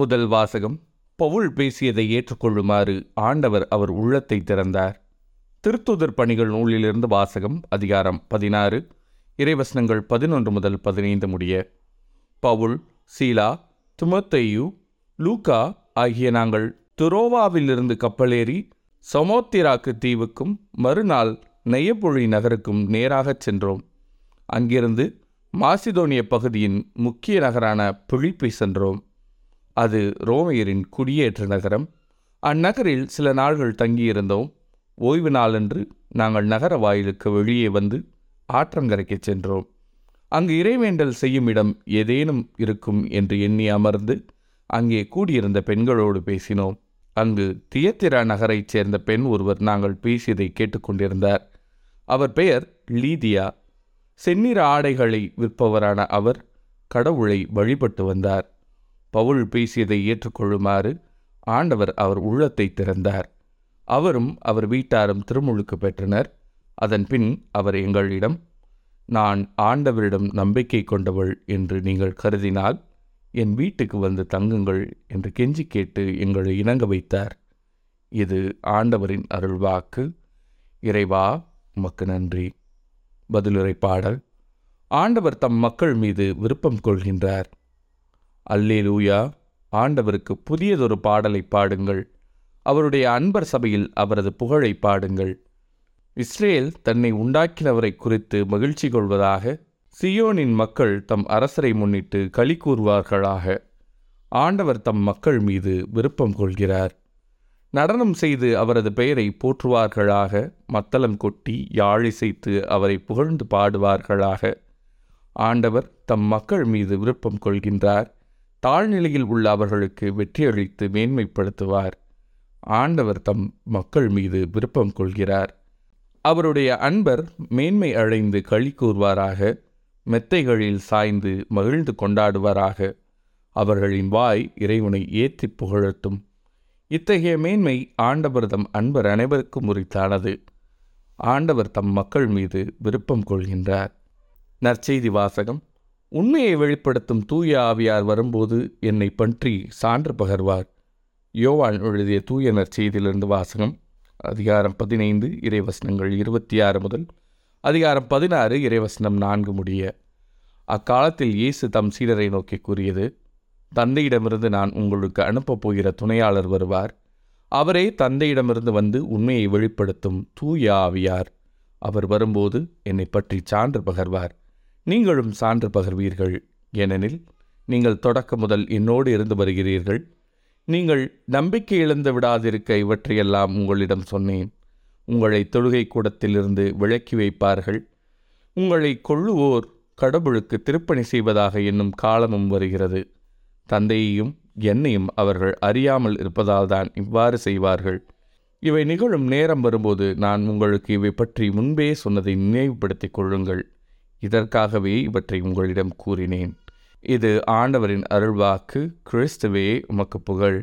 முதல் வாசகம். பவுல் பேசியதை ஏற்றுக்கொள்ளுமாறு ஆண்டவர் அவர் உள்ளத்தை திறந்தார். திருத்துதர் பணிகள் நூலிலிருந்து வாசகம் அதிகாரம் 16, இறைவசனங்கள் 11 முதல் 15 முடிய. பவுல், சீலா, துமோத்தேயு, லூக்கா ஆகிய நாங்கள் துரோவாவிலிருந்து கப்பலேறி சமோத்திராக்கு தீவுக்கும் மறுநாள் நெய்யப்பொழி நகருக்கும் நேராகச் சென்றோம். அங்கிருந்து மாசிதோனிய பகுதியின் முக்கிய நகரான பிலிப்பி சென்றோம். அது ரோமையரின் குடியேற்ற நகரம். அந்நகரில் சில நாள்கள் தங்கியிருந்தோம். ஓய்வு நாளன்று நாங்கள் நகர வாயிலுக்கு வெளியே வந்து ஆற்றங்கரைக்கு சென்றோம். அங்கு இறைவேண்டல் செய்யும் இடம் ஏதேனும் இருக்கும் என்று எண்ணி அமர்ந்து அங்கே கூடியிருந்த பெண்களோடு பேசினோம். அங்கு தியத்திரா நகரைச் சேர்ந்த பெண் ஒருவர் நாங்கள் பேசியதை கேட்டுக்கொண்டிருந்தார். அவர் பெயர் லீதியா. செந்நிற ஆடைகளை விற்பவரான அவர் கடவுளை வழிபட்டு வந்தார். பவுல் பேசியதை ஏற்றுக்கொள்ளுமாறு ஆண்டவர் அவர் உள்ளத்தை திறந்தார். அவரும் அவர் வீட்டாரும் திருமுழுக்கு பெற்றனர். அதன் பின் அவர் எங்களிடம், நான் ஆண்டவரிடம் நம்பிக்கை கொண்டவள் என்று நீங்கள் கருதினால் என் வீட்டுக்கு வந்து தங்குங்கள் என்று கெஞ்சி கேட்டு எங்களை இணங்க வைத்தார். இது ஆண்டவரின் அருள்வாக்கு. இறைவா, உமக்கு நன்றி. பதிலுரை பாடல். ஆண்டவர் தம் மக்கள் மீது விருப்பம் கொள்கின்றார். அல்லேலூயா. ஆண்டவருக்கு புதியதொரு பாடலை பாடுங்கள். அவருடைய அன்பர் சபையில் அவரது புகழை பாடுங்கள். இஸ்ரேல் தன்னை உண்டாக்கினவரை குறித்து மகிழ்ச்சி கொள்வதாக. சியோனின் மக்கள் தம் அரசரை முன்னிட்டு களி கூறுவார்களாக. ஆண்டவர் தம் மக்கள் மீது விருப்பம் கொள்கிறார். நடனம் செய்து அவரது பெயரை போற்றுவார்களாக. மத்தளம் கொட்டி யாழிசைத்து அவரை புகழ்ந்து பாடுவார்களாக. ஆண்டவர் தம் மக்கள் மீது விருப்பம் கொள்கின்றார். தாழ்நிலையில் உள்ள அவர்களுக்கு வெற்றியளித்து மேன்மைப்படுத்துவார். ஆண்டவர் தம் மக்கள் மீது விருப்பம் கொள்கிறார். அவருடைய அன்பர் மேன்மை அடைந்து களி கூறுவாராக. மெத்தைகளில் சாய்ந்து மகிழ்ந்து கொண்டாடுவாராக. அவர்களின் வாய் இறைவனை ஏற்றி புகழட்டும். இத்தகைய மேன்மை ஆண்டவர் தம் அன்பர் அனைவருக்கும் உரித்தானது. ஆண்டவர் தம் மக்கள் மீது விருப்பம் கொள்கின்றார். நற்செய்தி வாசகம். உண்மையை வெளிப்படுத்தும் தூய ஆவியார் வரும்போது என்னை பற்றி சான்று பகர்வார். யோவான் எழுதிய தூய நற்செய்தியிலிருந்து வாசகம். அதிகாரம் 15, இறைவசனங்கள் 26 முதல் அதிகாரம் 16, இறைவசனம் 4 முடிய. அக்காலத்தில் இயேசு தம் சீடரை நோக்கி கூறியது, தந்தையிடமிருந்து நான் உங்களுக்கு அனுப்பப் போகிற துணையாளர் வருவார். அவரே தந்தையிடமிருந்து வந்து உண்மையை வெளிப்படுத்தும் தூய ஆவியார். அவர் வரும்போது என்னை பற்றி சான்று பகர்வார். நீங்களும் சான்று பகர்வீர்கள், ஏனெனில் நீங்கள் தொடக்க முதல் என்னோடு இருந்து வருகிறீர்கள். நீங்கள் நம்பிக்கை இழந்து விடாதிருக்க இவற்றையெல்லாம் உங்களிடம் சொன்னேன். உங்களை தொழுகை கூடத்திலிருந்து விலக்கி வைப்பார்கள். உங்களை கொல்லுவோர் கடவுளுக்கு திருப்பணி செய்வதாக என்னும் காலமும் வருகிறது. தந்தையையும் என்னையும் அவர்கள் அறியாமல் இருப்பதால் தான் இவ்வாறு செய்வார்கள். இவை நிகழும் நேரம் வரும்போது நான் உங்களுக்கு இவை பற்றி முன்பே சொன்னதை நினைவுபடுத்திக் கொள்ளுங்கள். இதற்காகவே இவற்றை உங்களிடம் கூறினேன். இது ஆண்டவரின் அருள்வாக்கு. கிறிஸ்துவே, உமக்கு புகழ்.